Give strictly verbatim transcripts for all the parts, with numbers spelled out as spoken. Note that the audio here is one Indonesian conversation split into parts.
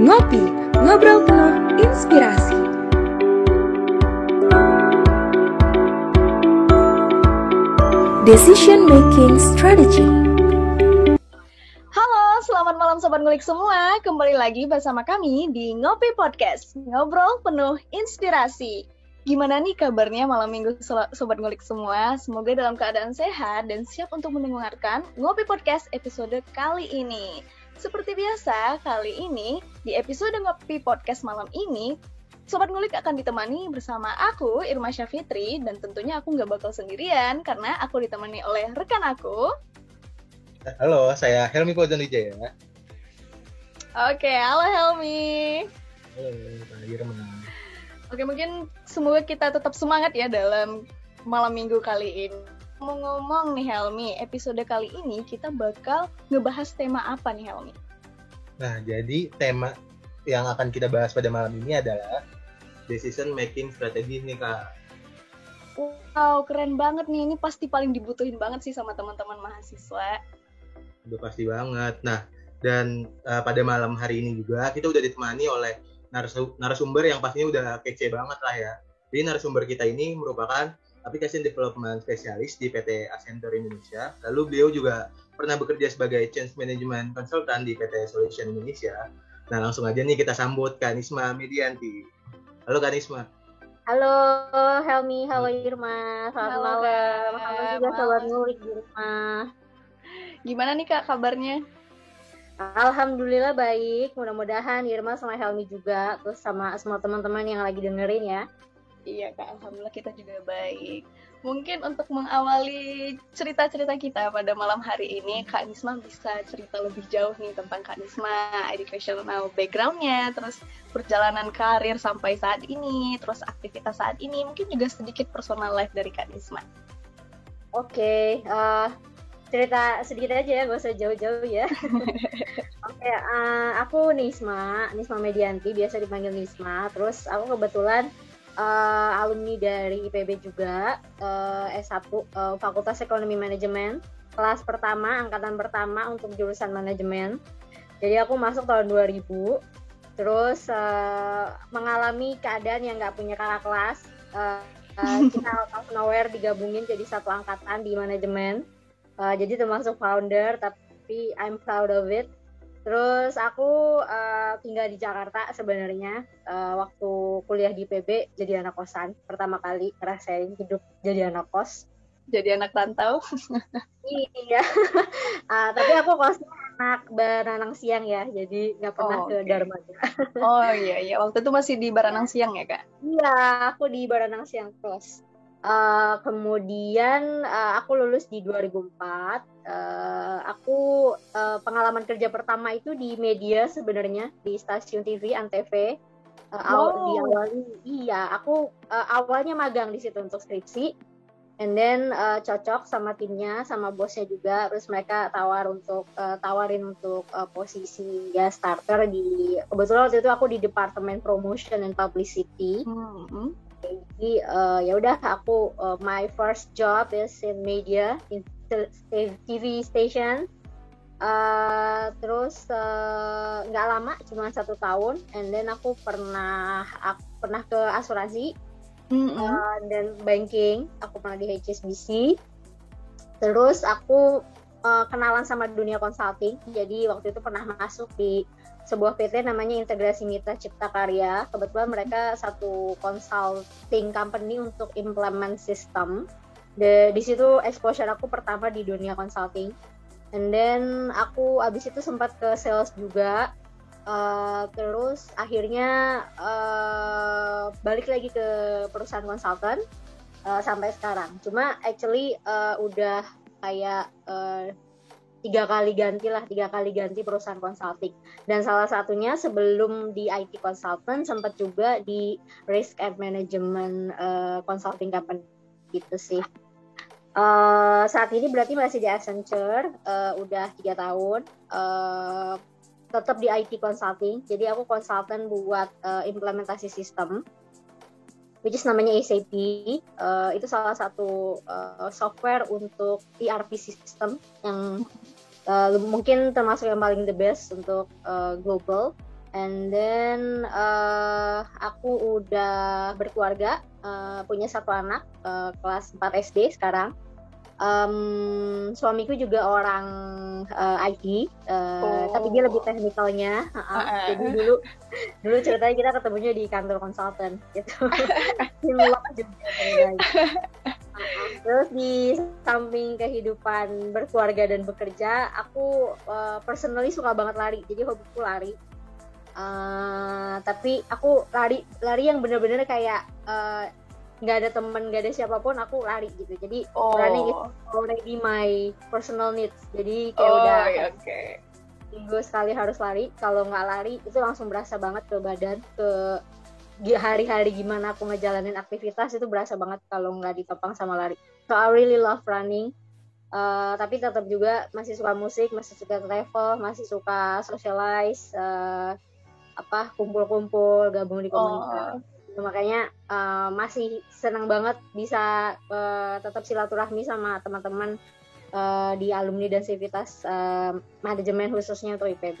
Ngopi, Ngobrol Penuh Inspirasi. Decision Making Strategy. Halo, selamat malam Sobat Ngulik semua. Kembali lagi bersama kami di Ngopi Podcast, Ngobrol Penuh Inspirasi. Gimana nih kabarnya malam minggu Sobat Ngulik semua? Semoga dalam keadaan sehat dan siap untuk mendengarkan Ngopi Podcast episode kali ini. Seperti biasa, kali ini di episode Ngopi Podcast malam ini, Sobat Ngulik akan ditemani bersama aku, Irma Syafitri, dan tentunya aku nggak bakal sendirian karena aku ditemani oleh rekan aku. Halo, saya Helmi Kauzan Wijaya. Oke, halo Helmi. Halo, Mbak Irma. Oke, mungkin semoga kita tetap semangat ya dalam malam minggu kali ini. Ngomong-ngomong nih Helmi, episode kali ini kita bakal ngebahas tema apa nih Helmi? Nah, jadi tema yang akan kita bahas pada malam ini adalah decision making strategy nih Kak. Wow, keren banget nih. Ini pasti paling dibutuhin banget sih sama teman-teman mahasiswa. Udah pasti banget. Nah, dan uh, pada malam hari ini juga kita udah ditemani oleh narasumber yang pastinya udah kece banget lah ya. Jadi narasumber kita ini merupakan application development specialist di P T Accenture Indonesia. Lalu beliau juga pernah bekerja sebagai change management consultant di P T Solution Indonesia. Nah, langsung aja nih kita sambut Kak Nisma Medianti. Halo Kak Nisma. Halo Helmi, halo Irma. Selamat halo, malam. Halo juga Sobat Ngulik di rumah. Gimana nih Kak kabarnya? Alhamdulillah baik, mudah-mudahan Irma sama Helmi juga, terus sama semua teman-teman yang lagi dengerin ya. Iya Kak, alhamdulillah kita juga baik. Mungkin untuk mengawali cerita-cerita kita pada malam hari ini, Kak Nisma bisa cerita lebih jauh nih tentang Kak Nisma, educational background-nya, terus perjalanan karir sampai saat ini, terus aktivitas saat ini, mungkin juga sedikit personal life dari Kak Nisma. Oke, okay, uh... cerita sedikit aja ya, gak usah jauh-jauh ya. Oke, okay, uh, aku Nisma, Nisma Medianti, biasa dipanggil Nisma. Terus aku kebetulan uh, alumni dari I P B juga, uh, S satu, uh, Fakultas Ekonomi Manajemen, kelas pertama, angkatan pertama untuk jurusan manajemen. Jadi aku masuk tahun dua ribu, terus uh, mengalami keadaan yang gak punya kakak kelas. Uh, uh, kita out of nowhere digabungin jadi satu angkatan di manajemen. Uh, jadi termasuk founder, tapi I'm proud of it. Terus aku uh, tinggal di Jakarta sebenarnya uh, waktu kuliah di I P B, jadi anak kosan. Pertama kali ngerasain hidup jadi anak kos. Jadi anak rantau. Iya. uh, tapi aku kosnya anak Baranang Siang ya, jadi nggak pernah oh, ke okay. Darmaga. Oh iya iya, waktu itu masih di Baranang Siang ya Kak? Iya, aku di Baranang Siang kos. Uh, kemudian uh, aku lulus di dua ribu empat. Uh, aku uh, pengalaman kerja pertama itu di media sebenarnya, di stasiun T V A N T V. Uh, wow. aw- di awalnya iya, aku uh, awalnya magang di situ untuk skripsi. And then uh, cocok sama timnya, sama bosnya juga. Terus mereka tawar untuk uh, tawarin untuk uh, posisi ya starter di, kebetulan waktu itu aku di Departemen Promotion and Publicity. Mm-hmm. Jadi uh, ya udah aku uh, my first job is in media in T V station. Uh, terus nggak uh, lama, cuma satu tahun. And then aku pernah aku pernah ke asuransi mm-hmm. uh, dan banking. Aku pernah di H S B C. Terus aku uh, kenalan sama dunia consulting. Jadi waktu itu pernah masuk di sebuah P T namanya Integrasi Mitra Cipta Karya. Kebetulan mereka satu consulting company untuk implement system. De, di situ exposure aku pertama di dunia consulting. And then aku abis itu sempat ke sales juga. Uh, terus akhirnya uh, balik lagi ke perusahaan konsultan uh, sampai sekarang. Cuma actually uh, udah kayak Uh, tiga kali ganti lah, tiga kali ganti perusahaan consulting. Dan salah satunya sebelum di I T consultant, sempat juga di risk and management uh, consulting company gitu sih. Uh, saat ini berarti masih di Accenture, uh, udah tiga tahun, uh, tetap di I T consulting. Jadi aku consultant buat uh, implementasi sistem, which is namanya S A P. Uh, itu salah satu uh, software untuk E R P system yang uh, mungkin termasuk yang paling the best untuk uh, global. And then uh, aku udah berkeluarga, uh, punya satu anak, uh, kelas empat S D sekarang. Um, suamiku juga orang uh, I T, uh, oh. tapi dia lebih teknikalnya. Uh, uh, uh. Jadi dulu, dulu ceritanya kita ketemunya di kantor konsultan, gitu. Simulak juga. Terus di samping kehidupan berkeluarga dan bekerja, aku uh, personally suka banget lari. Jadi hobiku lari. Uh, tapi aku lari, lari yang benar-benar kayak uh, nggak ada temen, nggak ada siapapun, aku lari gitu. Jadi oh. running is already my personal needs. Jadi kayak oh, udah okay. minggu sekali harus lari. Kalau nggak lari itu langsung berasa banget ke badan, ke hari-hari gimana aku ngejalanin aktivitas itu berasa banget kalau nggak ditopang sama lari. So I really love running. Uh, tapi tetap juga masih suka musik, masih suka travel, masih suka socialize, uh, apa kumpul-kumpul, gabung di komunitas. Oh. Makanya uh, masih senang banget bisa uh, tetap silaturahmi sama teman-teman uh, di alumni dan sivitas uh, manajemen khususnya untuk I P B.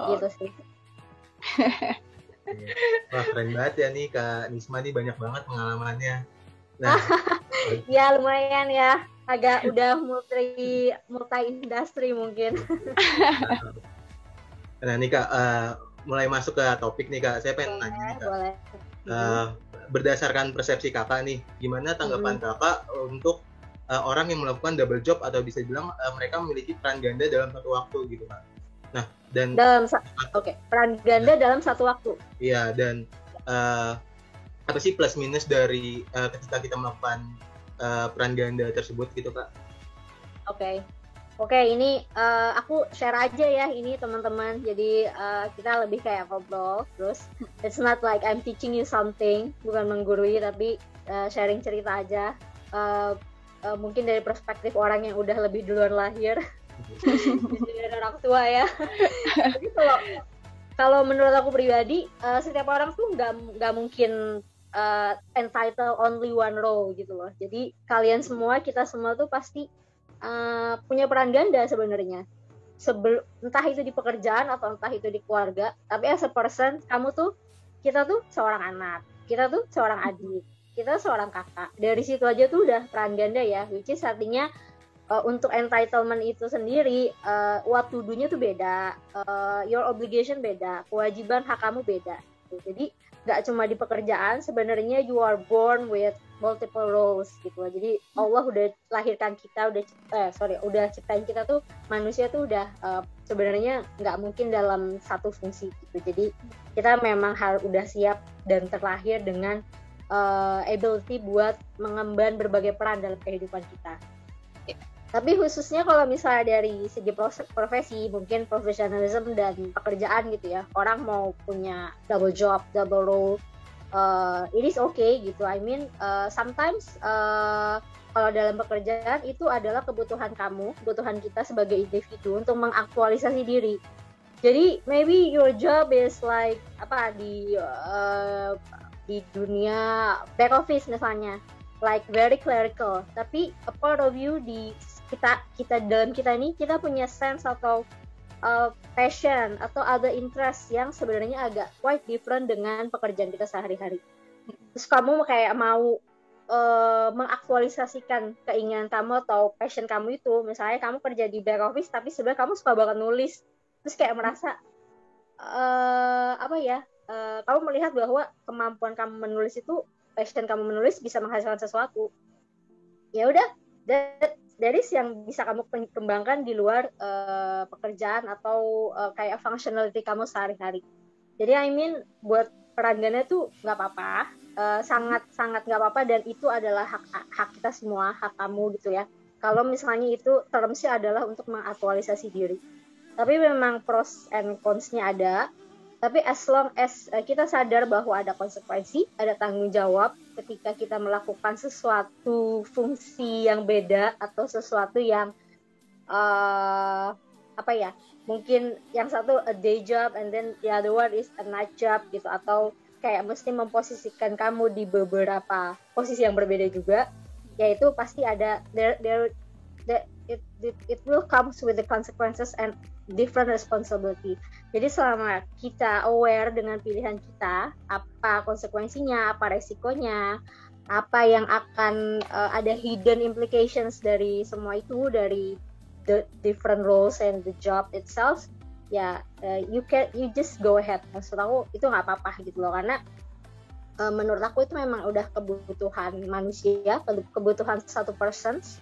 Oh. Gitu sih. Wah, keren banget ya nih Kak Nisma, nih banyak banget pengalamannya. Nah, ya lumayan ya, agak udah multi multi industri mungkin. Nah nih Kak, uh, mulai masuk ke topik nih Kak, saya pengen tanya nih Kak. Boleh. Uh, berdasarkan persepsi kakak nih, gimana tanggapan hmm. kakak untuk uh, orang yang melakukan double job atau bisa dibilang uh, mereka memiliki peran ganda dalam satu waktu gitu Kak. Nah dan dalam sa- oke okay. peran ganda nah, dalam satu waktu. Iya, dan uh, apa sih plus minus dari uh, ketika kita melakukan uh, peran ganda tersebut gitu Kak? Oke. Okay. Oke, ini uh, aku share aja ya ini teman-teman. Jadi uh, kita lebih kayak ngobrol. Terus it's not like I'm teaching you something, bukan menggurui, tapi uh, sharing cerita aja. Uh, uh, mungkin dari perspektif orang yang udah lebih duluan lahir, jadi orang tua ya. Jadi kalau kalau menurut aku pribadi, uh, setiap orang tuh nggak nggak mungkin uh, entitled only one role gitu loh. Jadi kalian semua, kita semua tuh pasti Uh, punya peran ganda sebenarnya. Sebel- entah itu di pekerjaan atau entah itu di keluarga, tapi as a person, kamu tuh, kita tuh seorang anak, kita tuh seorang adik, kita seorang kakak. Dari situ aja tuh udah peran ganda ya, which is artinya uh, untuk entitlement itu sendiri, uh, what to do-nya tuh beda, uh, your obligation beda, kewajiban hak kamu beda. Jadi gak cuma di pekerjaan, sebenarnya you are born with multiple roles gitu. Jadi Allah udah lahirkan kita, udah eh, sorry, udah ciptain kita tuh, manusia tuh udah uh, sebenarnya nggak mungkin dalam satu fungsi gitu. Jadi kita memang harus udah siap dan terlahir dengan uh, ability buat mengemban berbagai peran dalam kehidupan kita. Yeah. Tapi khususnya kalau misalnya dari segi profesi, mungkin professionalism dan pekerjaan gitu ya, orang mau punya double job, double role. Uh, it is okay gitu. I mean, uh, sometimes uh, kalau dalam pekerjaan itu adalah kebutuhan kamu, kebutuhan kita sebagai individu untuk mengaktualisasi diri. Jadi maybe your job is like apa di uh, di dunia back office misalnya, like very clerical. Tapi a part of you di kita kita dalam kita ini kita punya sense atau Uh, passion atau other interest yang sebenarnya agak quite different dengan pekerjaan kita sehari-hari. Terus kamu kayak mau uh, mengaktualisasikan keinginan kamu atau passion kamu itu, misalnya kamu kerja di back office tapi sebenarnya kamu suka banget nulis, terus kayak merasa uh, apa ya, uh, kamu melihat bahwa kemampuan kamu menulis itu, passion kamu menulis bisa menghasilkan sesuatu. Ya udah, that dari yang bisa kamu kembangkan di luar uh, pekerjaan atau uh, kayak functionality kamu sehari-hari. Jadi I mean buat peran ganda tuh nggak apa-apa, uh, sangat-sangat nggak apa-apa, dan itu adalah hak hak kita semua, hak kamu gitu ya. Kalau misalnya itu termsnya adalah untuk mengaktualisasi diri. Tapi memang pros and cons-nya ada. Tapi as long as uh, kita sadar bahwa ada konsekuensi, ada tanggung jawab ketika kita melakukan sesuatu fungsi yang beda atau sesuatu yang uh, apa ya, mungkin yang satu a day job and then the other one is a night job gitu, atau kayak mesti memposisikan kamu di beberapa posisi yang berbeda juga, yaitu pasti ada there, there that it, it it will comes with the consequences and different responsibility. Jadi selama kita aware dengan pilihan kita, apa konsekuensinya, apa resikonya, apa yang akan uh, ada hidden implications dari semua itu, dari the different roles and the job itself, ya yeah, uh, you can you just go ahead. Maksud aku itu nggak apa-apa gitu loh, karena uh, menurut aku itu memang udah kebutuhan manusia, kebutuhan satu persons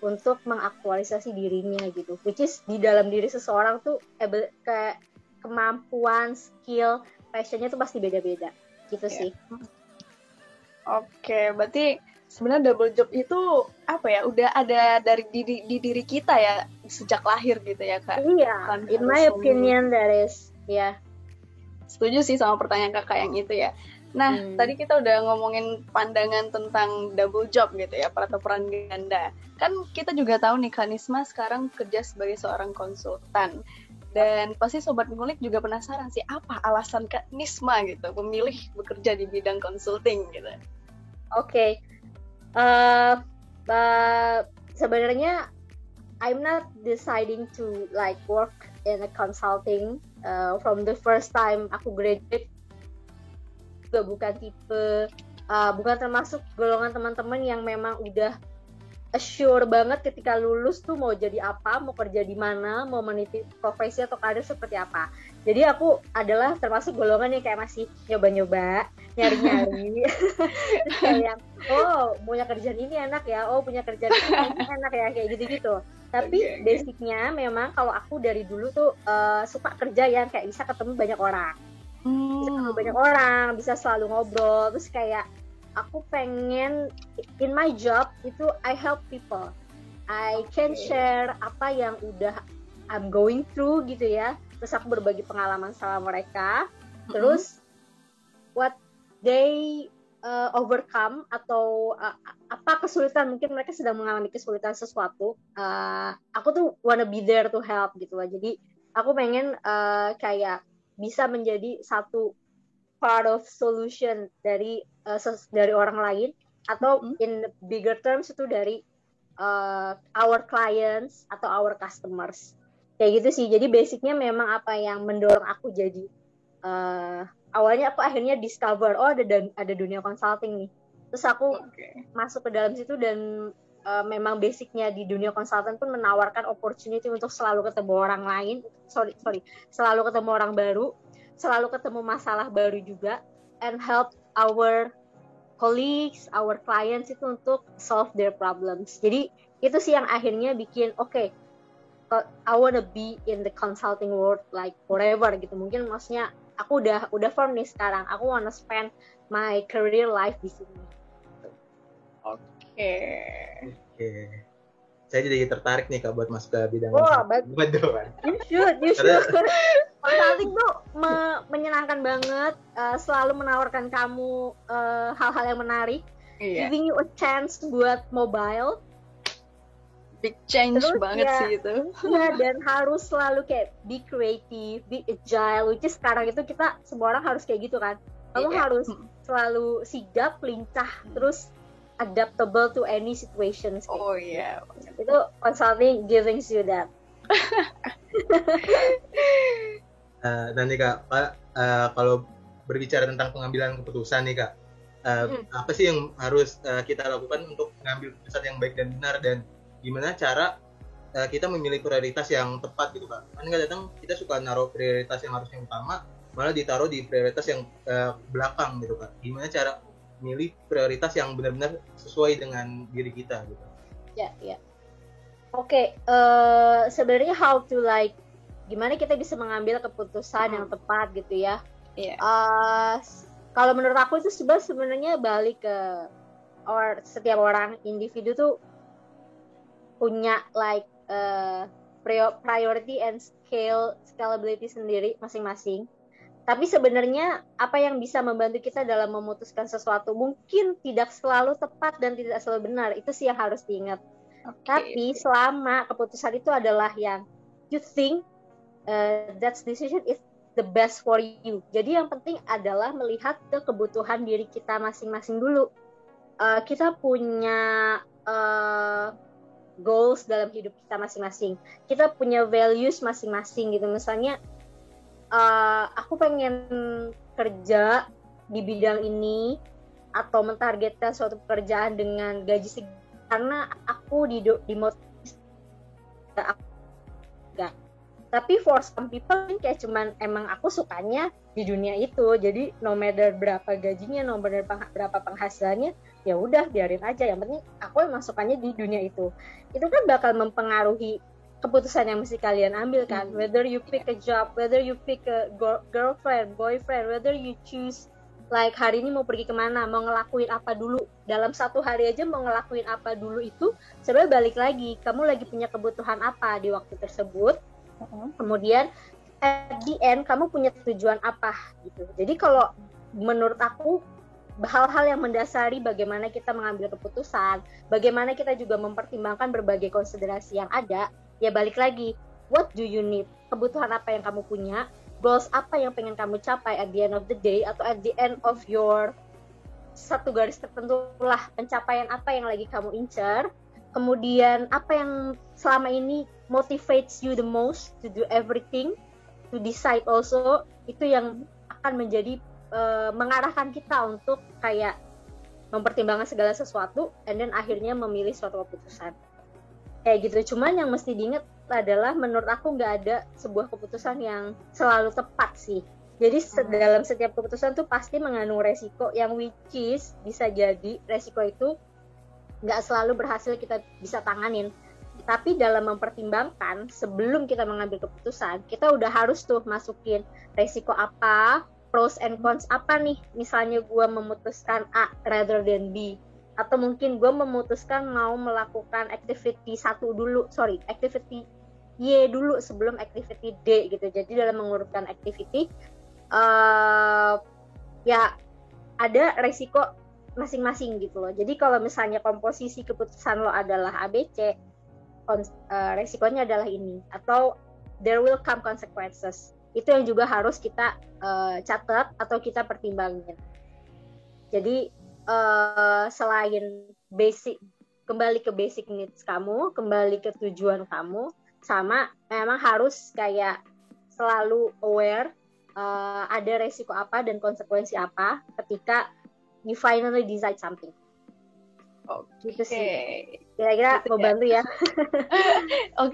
untuk mengaktualisasi dirinya gitu, which is di dalam diri seseorang tuh able, ke, kemampuan, skill, passionnya tuh pasti beda-beda gitu yeah. sih. Oke, okay, berarti sebenarnya double job itu apa ya? Udah ada dari diri, di diri kita ya sejak lahir gitu ya kak? Iya. Yeah. In my opinion that is, ya. Yeah. Setuju sih sama pertanyaan kakak yang itu ya. Nah, hmm. tadi kita udah ngomongin pandangan tentang double job gitu ya, atau peran ganda. Kan kita juga tahu nih, Kak Nisma sekarang kerja sebagai seorang konsultan. Dan pasti Sobat Ngulik juga penasaran sih, apa alasan Kak Nisma gitu memilih bekerja di bidang consulting gitu. Oke, okay. uh, uh, sebenarnya I'm not deciding to like work in a consulting uh, from the first time aku graduate. Juga bukan tipe, uh, bukan termasuk golongan teman-teman yang memang udah assure banget ketika lulus tuh mau jadi apa, mau kerja di mana, mau meniti profesi atau karir seperti apa. Jadi aku adalah termasuk golongan yang kayak masih nyoba-nyoba, nyari-nyari. Terus kayak, oh punya kerjaan ini enak ya, oh punya kerjaan ini enak ya, kayak gitu-gitu. Tapi okay, basicnya memang kalau aku dari dulu tuh uh, suka kerja yang kayak bisa ketemu banyak orang. Hmm. Bisa ketemu banyak orang, bisa selalu ngobrol. Terus kayak aku pengen in my job itu I help people, I can share apa yang udah I'm going through gitu ya. Terus aku berbagi pengalaman sama mereka. Terus mm-hmm. what they uh, overcome atau uh, apa kesulitan, mungkin mereka sedang mengalami kesulitan sesuatu, uh, aku tuh wanna be there to help gitu lah. Jadi aku pengen uh, kayak bisa menjadi satu part of solution dari uh, ses- dari orang lain, atau mm-hmm. in bigger terms itu dari uh, our clients atau our customers, kayak gitu sih. Jadi basicnya memang apa yang mendorong aku jadi uh, awalnya aku akhirnya discover oh ada dan ada dunia consulting nih, terus aku okay. masuk ke dalam situ. Dan Uh, memang basicnya di dunia konsultan pun menawarkan opportunity untuk selalu ketemu orang lain, sorry sorry, selalu ketemu orang baru, selalu ketemu masalah baru juga, and help our colleagues, our clients itu untuk solve their problems. Jadi itu sih yang akhirnya bikin oke, okay, I wanna be in the consulting world like forever gitu. Mungkin maksudnya aku udah udah firm nih sekarang, aku wanna spend my career life di sini. Oke. Oke, okay. Saya jadi tertarik nih kak buat masuk ke bidang oh, konsulting. But... You should, you should. Konsulting tuh me- menyenangkan banget, uh, selalu menawarkan kamu uh, hal-hal yang menarik, yeah. giving you a chance buat mobile. Big change. Terus, banget ya, sih itu. Ya, dan harus selalu kayak be creative, be agile. Which is sekarang itu kita semua orang harus kayak gitu kan. Kamu yeah. harus selalu sigap, lincah, hmm. terus adaptable to any situations. Oh iya. Yeah. Itu consulting giving you that. uh, dan nih kak, uh, kalau berbicara tentang pengambilan keputusan nih kak, uh, hmm. apa sih yang harus uh, kita lakukan untuk mengambil keputusan yang baik dan benar, dan gimana cara uh, kita memilih prioritas yang tepat gitu kak? Kan kadang kita suka naruh prioritas yang harusnya utama, malah ditaruh di prioritas yang uh, belakang gitu kak. Gimana cara milih prioritas yang benar-benar sesuai dengan diri kita gitu. Ya, ya. Oke, okay, uh, sebenarnya how to like gimana kita bisa mengambil keputusan hmm. yang tepat gitu ya. Yeah. Uh, kalau menurut aku itu sebenarnya balik ke or setiap orang individu tuh punya like uh, priority and scale scalability sendiri masing-masing. Tapi sebenarnya apa yang bisa membantu kita dalam memutuskan sesuatu mungkin tidak selalu tepat dan tidak selalu benar. Itu sih yang harus diingat. Okay. Tapi selama keputusan itu adalah yang you think uh, that decision is the best for you. Jadi yang penting adalah melihat ke kebutuhan diri kita masing-masing dulu. Uh, kita punya uh, goals dalam hidup kita masing-masing. Kita punya values masing-masing gitu. Misalnya uh, aku pengen kerja di bidang ini atau mentargetkan suatu pekerjaan dengan gaji segini karena aku di di motivasi aku enggak. Tapi for some people kayak cuman emang aku sukanya di dunia itu. Jadi no matter berapa gajinya, no matter berapa penghasilannya, ya udah biarin aja. Yang penting aku emang sukanya di dunia itu. Itu kan bakal mempengaruhi keputusan yang mesti kalian ambil kan. Whether you pick a job, whether you pick a girlfriend, boyfriend, whether you choose like hari ini mau pergi kemana, mau ngelakuin apa dulu. Dalam satu hari aja mau ngelakuin apa dulu itu sebenarnya balik lagi. Kamu lagi punya kebutuhan apa di waktu tersebut. Kemudian at the end kamu punya tujuan apa gitu. Jadi kalau menurut aku hal-hal yang mendasari bagaimana kita mengambil keputusan, bagaimana kita juga mempertimbangkan berbagai konsiderasi yang ada, ya balik lagi, what do you need? Kebutuhan apa yang kamu punya? Goals apa yang pengen kamu capai at the end of the day atau at the end of your satu garis tertentu lah, pencapaian apa yang lagi kamu incer? Kemudian apa yang selama ini motivates you the most to do everything, to decide also, itu yang akan menjadi uh, mengarahkan kita untuk kayak mempertimbangkan segala sesuatu and then akhirnya memilih suatu keputusan. Kayak gitu, cuman yang mesti diingat adalah menurut aku gak ada sebuah keputusan yang selalu tepat sih. Jadi hmm. dalam setiap keputusan tuh pasti mengandung resiko yang which is bisa jadi resiko itu nggak selalu berhasil kita bisa tanganin. Tapi dalam mempertimbangkan sebelum kita mengambil keputusan, kita udah harus tuh masukin resiko apa, pros and cons apa nih. Misalnya gue memutuskan A rather than B, atau mungkin gue memutuskan mau melakukan activity satu dulu, sorry, activity Y dulu sebelum activity D gitu. Jadi dalam mengurutkan activity uh, ya ada resiko masing-masing gitu loh. Jadi kalau misalnya komposisi keputusan lo adalah A B C, kons- uh, resikonya adalah ini, atau there will come consequences. Itu yang juga harus kita uh, catat atau kita pertimbangin. Jadi uh, selain basic, kembali ke basic needs kamu, kembali ke tujuan kamu, sama memang harus kayak selalu aware uh, ada resiko apa dan konsekuensi apa ketika you finally decide something. Oke, okay. Kira-kira gitu mau ya. Bantu ya. Oke,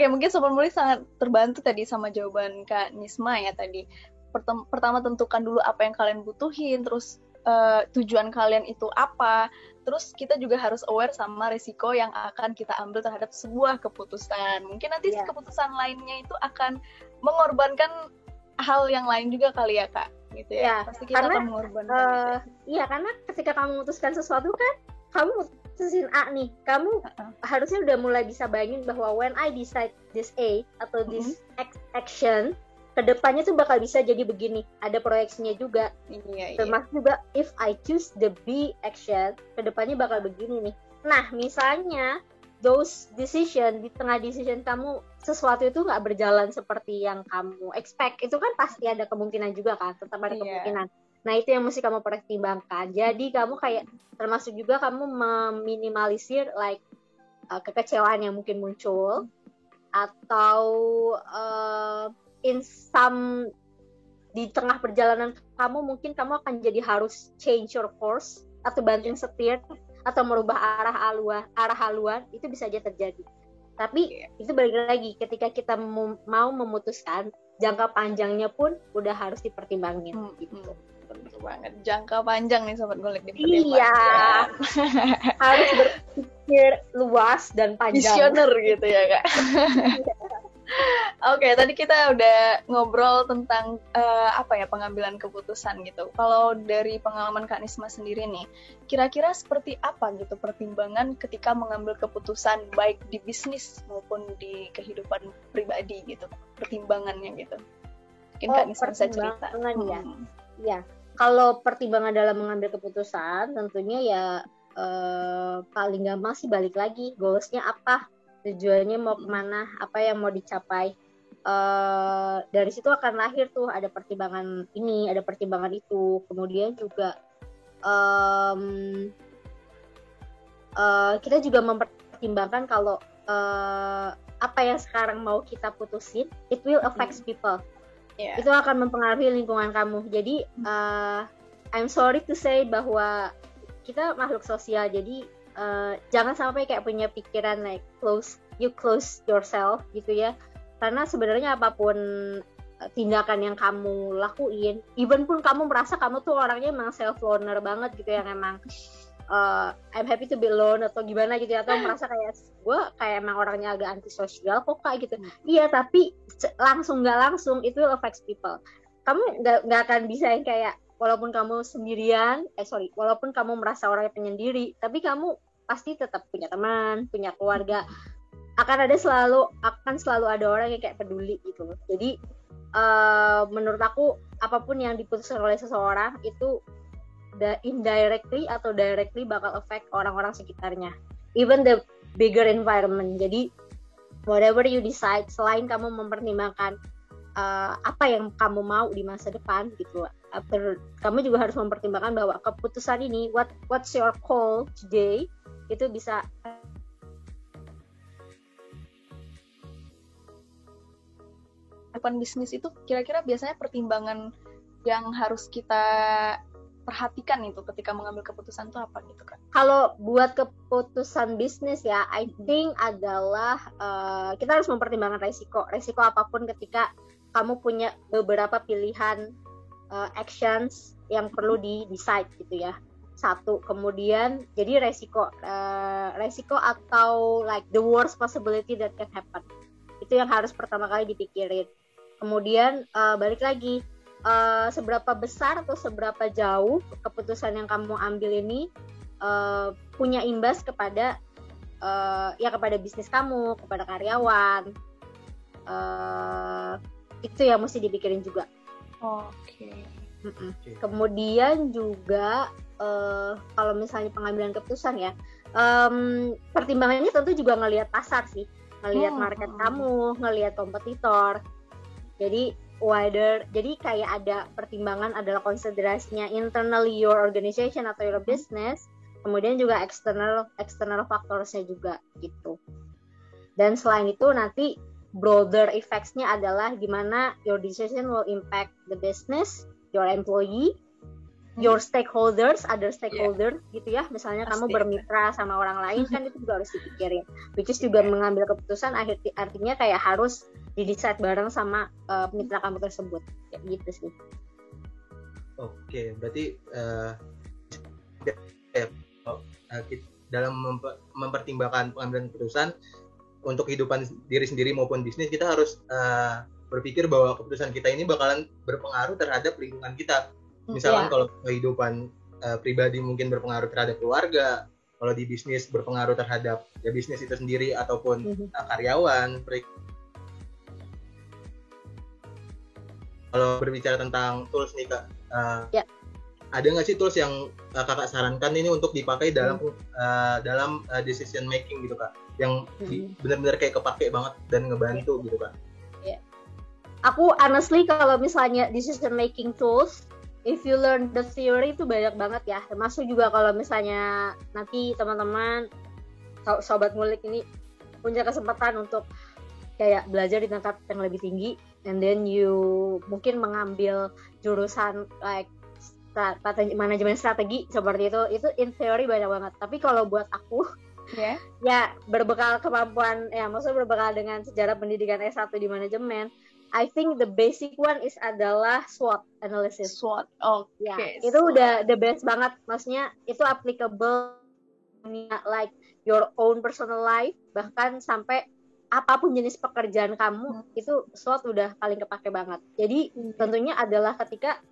okay, mungkin Sobat Ngulik sangat terbantu tadi sama jawaban Kak Nisma ya tadi. Pertem- pertama tentukan dulu apa yang kalian butuhin, terus uh, tujuan kalian itu apa. Terus kita juga harus aware sama resiko yang akan kita ambil terhadap sebuah keputusan. Mungkin nanti yeah. keputusan lainnya itu akan mengorbankan hal yang lain juga kali ya Kak. Gitu ya, ya, pasti kita karena, akan mengorbankan uh, gitu ya. Iya, karena ketika kamu memutuskan sesuatu kan, kamu mutusin A nih, kamu uh-uh. harusnya udah mulai bisa bayangin bahwa when I decide this A atau this mm-hmm. action, kedepannya tuh bakal bisa jadi begini, ada proyeksinya juga. Iya, termasuk iya. juga if I choose the B action, kedepannya bakal begini nih. Nah, misalnya those decision, di tengah decision kamu sesuatu itu nggak berjalan seperti yang kamu expect, itu kan pasti ada kemungkinan juga kan, tetap ada yeah. kemungkinan. Nah itu yang mesti kamu pertimbangkan. Jadi kamu kayak termasuk juga kamu meminimalisir like uh, kekecewaan yang mungkin muncul atau uh, in some di tengah perjalanan kamu mungkin kamu akan jadi harus change your course atau banting setir atau merubah arah haluan, arah haluan itu bisa aja terjadi. Tapi yeah. itu balik lagi ketika kita mem- mau memutuskan jangka panjangnya pun udah harus dipertimbangin. Hmm, gitu. Tentu banget jangka panjang nih Sobat Ngulik dipertimbangkan. Iya. Harus berpikir luas dan panjang. Visioner gitu ya Kak. Oke, okay, tadi kita udah ngobrol tentang uh, apa ya pengambilan keputusan gitu. Kalau dari pengalaman Kak Nisma sendiri nih, kira-kira seperti apa gitu pertimbangan ketika mengambil keputusan baik di bisnis maupun di kehidupan pribadi gitu, pertimbangannya gitu. Mungkin oh, Kak Nisma bisa cerita. Hmm. Ya. Ya, kalau pertimbangan dalam mengambil keputusan tentunya ya eh, paling gampang sih balik lagi goals-nya apa. Tujuannya mau kemana, apa yang mau dicapai. Uh, dari situ akan lahir tuh, ada pertimbangan ini, ada pertimbangan itu. Kemudian juga, um, uh, kita juga mempertimbangkan kalau uh, apa yang sekarang mau kita putusin, it will affects people. Yeah. Itu akan mempengaruhi lingkungan kamu. Jadi uh, I'm sorry to say bahwa kita makhluk sosial, jadi uh, jangan sampai kayak punya pikiran like close, you close yourself gitu ya. Karena sebenarnya apapun tindakan yang kamu lakuin, even pun kamu merasa kamu tuh orangnya emang self-loner banget gitu, yang emang uh, I'm happy to be alone atau gimana gitu, atau merasa kayak gue kayak emang orangnya agak antisosial kok kayak gitu. Iya, tapi langsung nggak langsung itu will affect people. Kamu nggak nggak akan bisa yang kayak walaupun kamu sendirian, eh sorry, walaupun kamu merasa orangnya penyendiri, tapi kamu pasti tetap punya teman, punya keluarga. Akan ada selalu akan selalu ada orang yang kayak peduli gitu. Jadi Uh, menurut aku apapun yang diputuskan oleh seseorang itu the indirectly atau directly bakal affect orang-orang sekitarnya, even the bigger environment. Jadi whatever you decide, selain kamu mempertimbangkan uh, apa yang kamu mau di masa depan gitu, after, kamu juga harus mempertimbangkan bahwa keputusan ini, what what's your call today, itu bisa depan bisnis. Itu kira-kira biasanya pertimbangan yang harus kita perhatikan itu ketika mengambil keputusan itu apa gitu kan? Kalau buat keputusan bisnis ya, I think adalah uh, kita harus mempertimbangkan resiko, resiko apapun ketika kamu punya beberapa pilihan uh, actions yang perlu di decide gitu ya. Satu, kemudian jadi resiko, uh, resiko atau like the worst possibility that can happen. Itu yang harus pertama kali dipikirin. Kemudian uh, balik lagi, uh, seberapa besar atau seberapa jauh keputusan yang kamu ambil ini uh, punya imbas kepada uh, ya kepada bisnis kamu, kepada karyawan. Uh, itu yang mesti dipikirin juga. Oke. Okay. Okay. Kemudian juga uh, kalau misalnya pengambilan keputusan ya, um, pertimbangannya tentu juga ngelihat pasar sih, ngelihat oh. market kamu, ngelihat kompetitor. Jadi wider, jadi kayak ada pertimbangan adalah konsiderasinya internally your organization atau your business, kemudian juga external external factors-nya juga gitu. Dan selain itu nanti broader effects-nya adalah gimana your decision will impact the business, your employee, your stakeholders, other stakeholders yeah. gitu ya. Misalnya pasti, kamu bermitra sama orang lain kan itu juga harus dipikirin. Which is juga yeah. mengambil keputusan akhir, artinya kayak harus di-decide bareng sama uh, mitra kamu tersebut. Ya, gitu sih. Oke, okay, berarti uh, dalam mempertimbangkan pengambilan keputusan untuk kehidupan diri sendiri maupun bisnis, kita harus uh, berpikir bahwa keputusan kita ini bakalan berpengaruh terhadap lingkungan kita. Misalkan yeah. kalau kehidupan uh, pribadi mungkin berpengaruh terhadap keluarga, kalau di bisnis berpengaruh terhadap ya bisnis itu sendiri ataupun mm-hmm. uh, karyawan. Pre- kalau berbicara tentang tools nih Kak, uh, yeah. ada nggak sih tools yang uh, Kakak sarankan ini untuk dipakai dalam mm-hmm. uh, dalam uh, decision making gitu Kak, yang mm-hmm. benar-benar kayak kepake banget dan ngebantu yeah. gitu Kak? Yeah. Aku honestly kalau misalnya decision making tools, if you learn the theory itu banyak banget ya. Termasuk juga kalau misalnya nanti teman-teman sobat ngulik ini punya kesempatan untuk kayak belajar di tingkat yang lebih tinggi, and then you mungkin mengambil jurusan like strategi, manajemen strategi seperti itu, itu in theory banyak banget. Tapi kalau buat aku yeah. ya berbekal kemampuan ya, maksudnya berbekal dengan sejarah pendidikan S satu di manajemen, I think the basic one is adalah SWOT analysis. SWOT, oh, ya, okay, itu SWOT. Udah the best banget, maksudnya itu applicable like your own personal life, bahkan sampai apapun jenis pekerjaan kamu, hmm. itu SWOT udah paling kepake banget. Jadi hmm. tentunya adalah ketika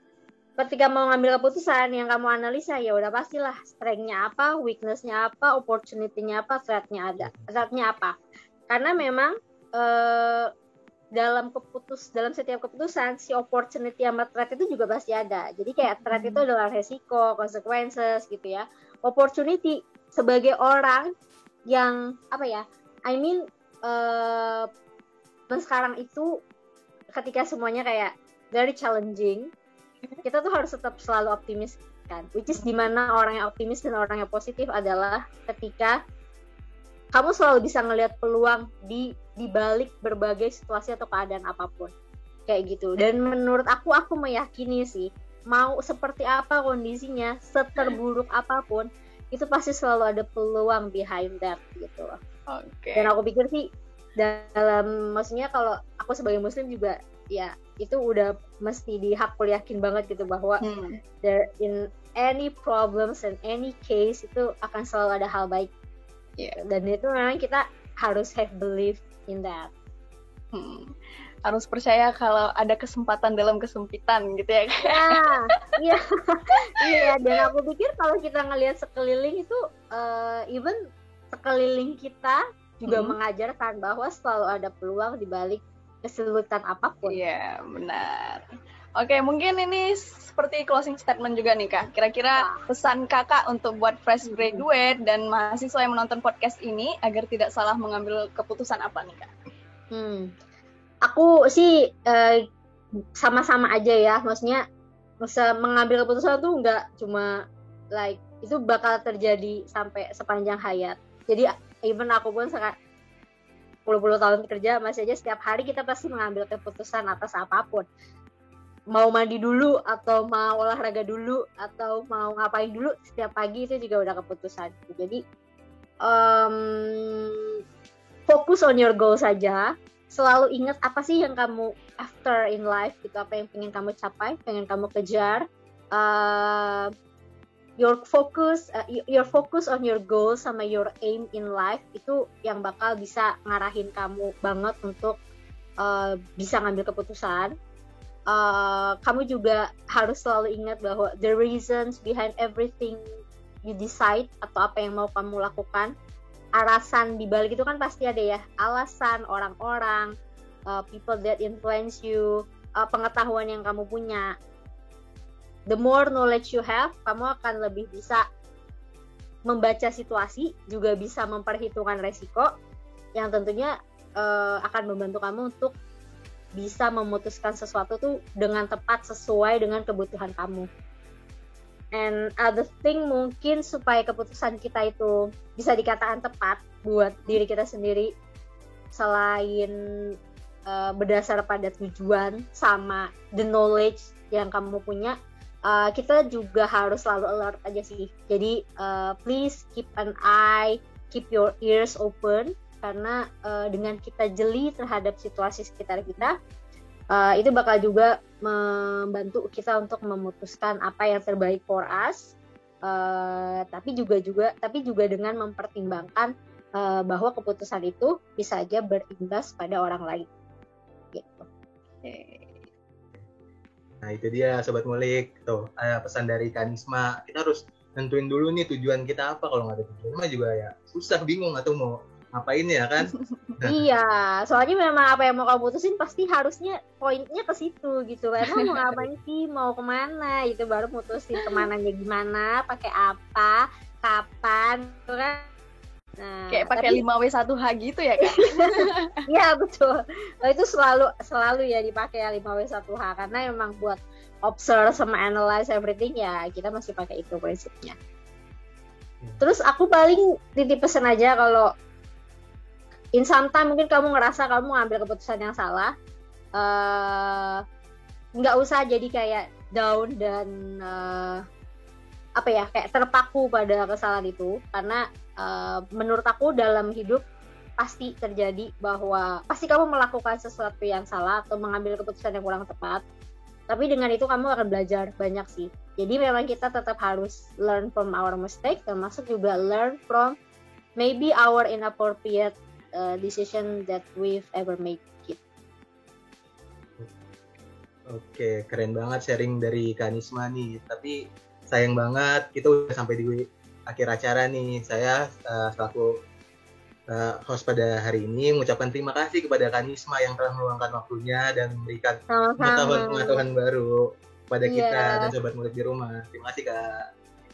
ketika mau ngambil keputusan yang kamu analisa, ya udah pastilah strength-nya apa, weakness-nya apa, opportunity-nya apa, threat-nya ada, threat-nya apa. Karena memang uh, dalam keputus dalam setiap keputusan si opportunity sama threat itu juga pasti ada. Jadi kayak threat itu adalah resiko, consequences gitu ya. Opportunity sebagai orang yang apa ya? I mean uh, sekarang itu ketika semuanya kayak very challenging, kita tuh harus tetap selalu optimis kan. Which is dimana orang yang optimis dan orang yang positif adalah ketika kamu selalu bisa ngelihat peluang di di balik berbagai situasi atau keadaan apapun. Kayak gitu. Dan menurut aku, aku meyakini sih, mau seperti apa kondisinya, seterburuk apapun, itu pasti selalu ada peluang behind that gitu. Okay. Dan aku pikir sih, dalam, maksudnya kalau aku sebagai muslim juga, ya itu udah mesti dihakul yakin banget gitu bahwa hmm. there in any problems and any case itu akan selalu ada hal baik. Yeah. Dan itu memang kita harus have belief in that. Hmm. Harus percaya kalau ada kesempatan dalam kesempitan gitu ya. Iya, iya. Dan aku pikir kalau kita ngelihat sekeliling itu, uh, even sekeliling kita juga hmm. mengajarkan bahwa selalu ada peluang di balik kesulitan apapun. Iya, benar. Oke, mungkin ini seperti closing statement juga nih Kak. Kira-kira pesan Kakak untuk buat fresh graduate dan mahasiswa yang menonton podcast ini agar tidak salah mengambil keputusan apa nih Kak? Hmm. Aku sih eh, sama-sama aja ya, maksudnya mengambil keputusan tuh nggak cuma like itu bakal terjadi sampai sepanjang hayat. Jadi even aku pun sekarang puluh-puluh tahun kerja masih aja setiap hari kita pasti mengambil keputusan atas apapun. Mau mandi dulu atau mau olahraga dulu atau mau ngapain dulu, setiap pagi itu juga udah keputusan. Jadi um, fokus on your goal saja. Selalu ingat apa sih yang kamu after in life gitu, apa yang pengen kamu capai, pengen kamu kejar. Uh, your focus, uh, your focus on your goal sama your aim in life itu yang bakal bisa ngarahin kamu banget untuk uh, bisa ngambil keputusan. Uh, kamu juga harus selalu ingat bahwa the reasons behind everything you decide atau apa yang mau kamu lakukan. Alasan dibalik itu kan pasti ada ya, alasan, orang-orang, uh, people that influence you, uh, pengetahuan yang kamu punya. The more knowledge you have, kamu akan lebih bisa membaca situasi, juga bisa memperhitungkan resiko, yang tentunya uh, akan membantu kamu untuk bisa memutuskan sesuatu tuh dengan tepat sesuai dengan kebutuhan kamu. And other thing mungkin supaya keputusan kita itu bisa dikatakan tepat buat diri kita sendiri, selain uh, berdasar pada tujuan sama the knowledge yang kamu punya, uh, kita juga harus selalu alert aja sih. Jadi uh, please keep an eye, keep your ears open, karena uh, dengan kita jeli terhadap situasi sekitar kita, Uh, itu bakal juga membantu kita untuk memutuskan apa yang terbaik for us, uh, tapi juga juga tapi juga dengan mempertimbangkan uh, bahwa keputusan itu bisa aja berimbas pada orang lain. Gitu. Okay. Nah itu dia Sobat Ngulik. Tuh ada pesan dari Kak Nisma. Kita harus tentuin dulu nih tujuan kita apa. Kalau nggak ada tujuan mah juga ya susah, bingung atau mau ngapain ya kan? Iya, soalnya memang apa yang mau kamu putusin pasti harusnya poinnya ke situ gitu. Karena mau ngapain sih, mau kemana gitu, baru putusin kemananya gimana, pakai apa, kapan, gitu kan? Nah, kayak pakai lima W satu H gitu ya kan? Iya betul. Nah, itu selalu selalu ya dipakai lima W satu H karena memang buat observe sama analyze everything ya kita masih pakai itu prinsipnya. Terus aku paling titip pesan aja kalau in some time mungkin kamu ngerasa kamu ngambil keputusan yang salah, uh, nggak usah jadi kayak down dan uh, apa ya kayak terpaku pada kesalahan itu, karena uh, menurut aku dalam hidup pasti terjadi bahwa pasti kamu melakukan sesuatu yang salah atau mengambil keputusan yang kurang tepat, tapi dengan itu kamu akan belajar banyak sih. Jadi memang kita tetap harus learn from our mistake, termasuk juga learn from maybe our inappropriate Uh, decision that we've ever made it. Oke, okay, keren banget sharing dari Kak Nisma nih. Tapi sayang banget kita udah sampai di akhir acara nih. Saya uh, selaku uh, host pada hari ini mengucapkan terima kasih kepada Kak Nisma yang telah meluangkan waktunya dan memberikan pengetahuan-pengetahuan baru kepada yeah. kita dan Sobat Ngulik di rumah. Terima kasih Kak.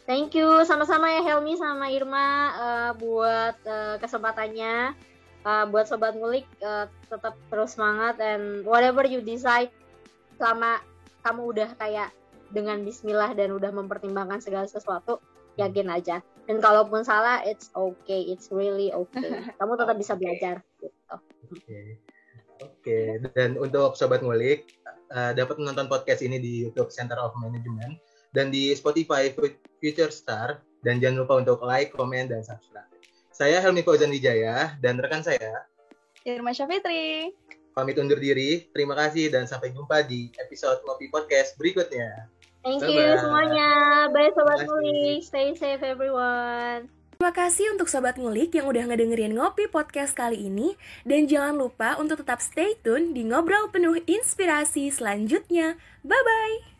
Thank you, sama-sama ya Helmi sama Irma uh, buat uh, kesempatannya. Uh, buat Sobat Ngulik, uh, tetap terus semangat, and whatever you decide, selama kamu udah kayak dengan bismillah dan udah mempertimbangkan segala sesuatu, yakin aja. Dan kalaupun salah, it's okay, it's really okay. Kamu tetap bisa belajar. Oke, gitu. Oke. Okay. Okay. Dan untuk Sobat Ngulik, uh, dapat menonton podcast ini di YouTube Center of Management dan di Spotify Future Star. Dan jangan lupa untuk like, komen, dan subscribe. Saya Helmi Kauzan Wijaya dan rekan saya Irma Syafitri. Pamit undur diri. Terima kasih dan sampai jumpa di episode Ngopi Podcast berikutnya. Thank Bye-bye. you semuanya. Bye Sobat Ngulik. Stay safe everyone. Terima kasih untuk Sobat Ngulik yang udah ngedengerin Ngopi Podcast kali ini. Dan jangan lupa untuk tetap stay tune di Ngobrol Penuh Inspirasi selanjutnya. Bye-bye.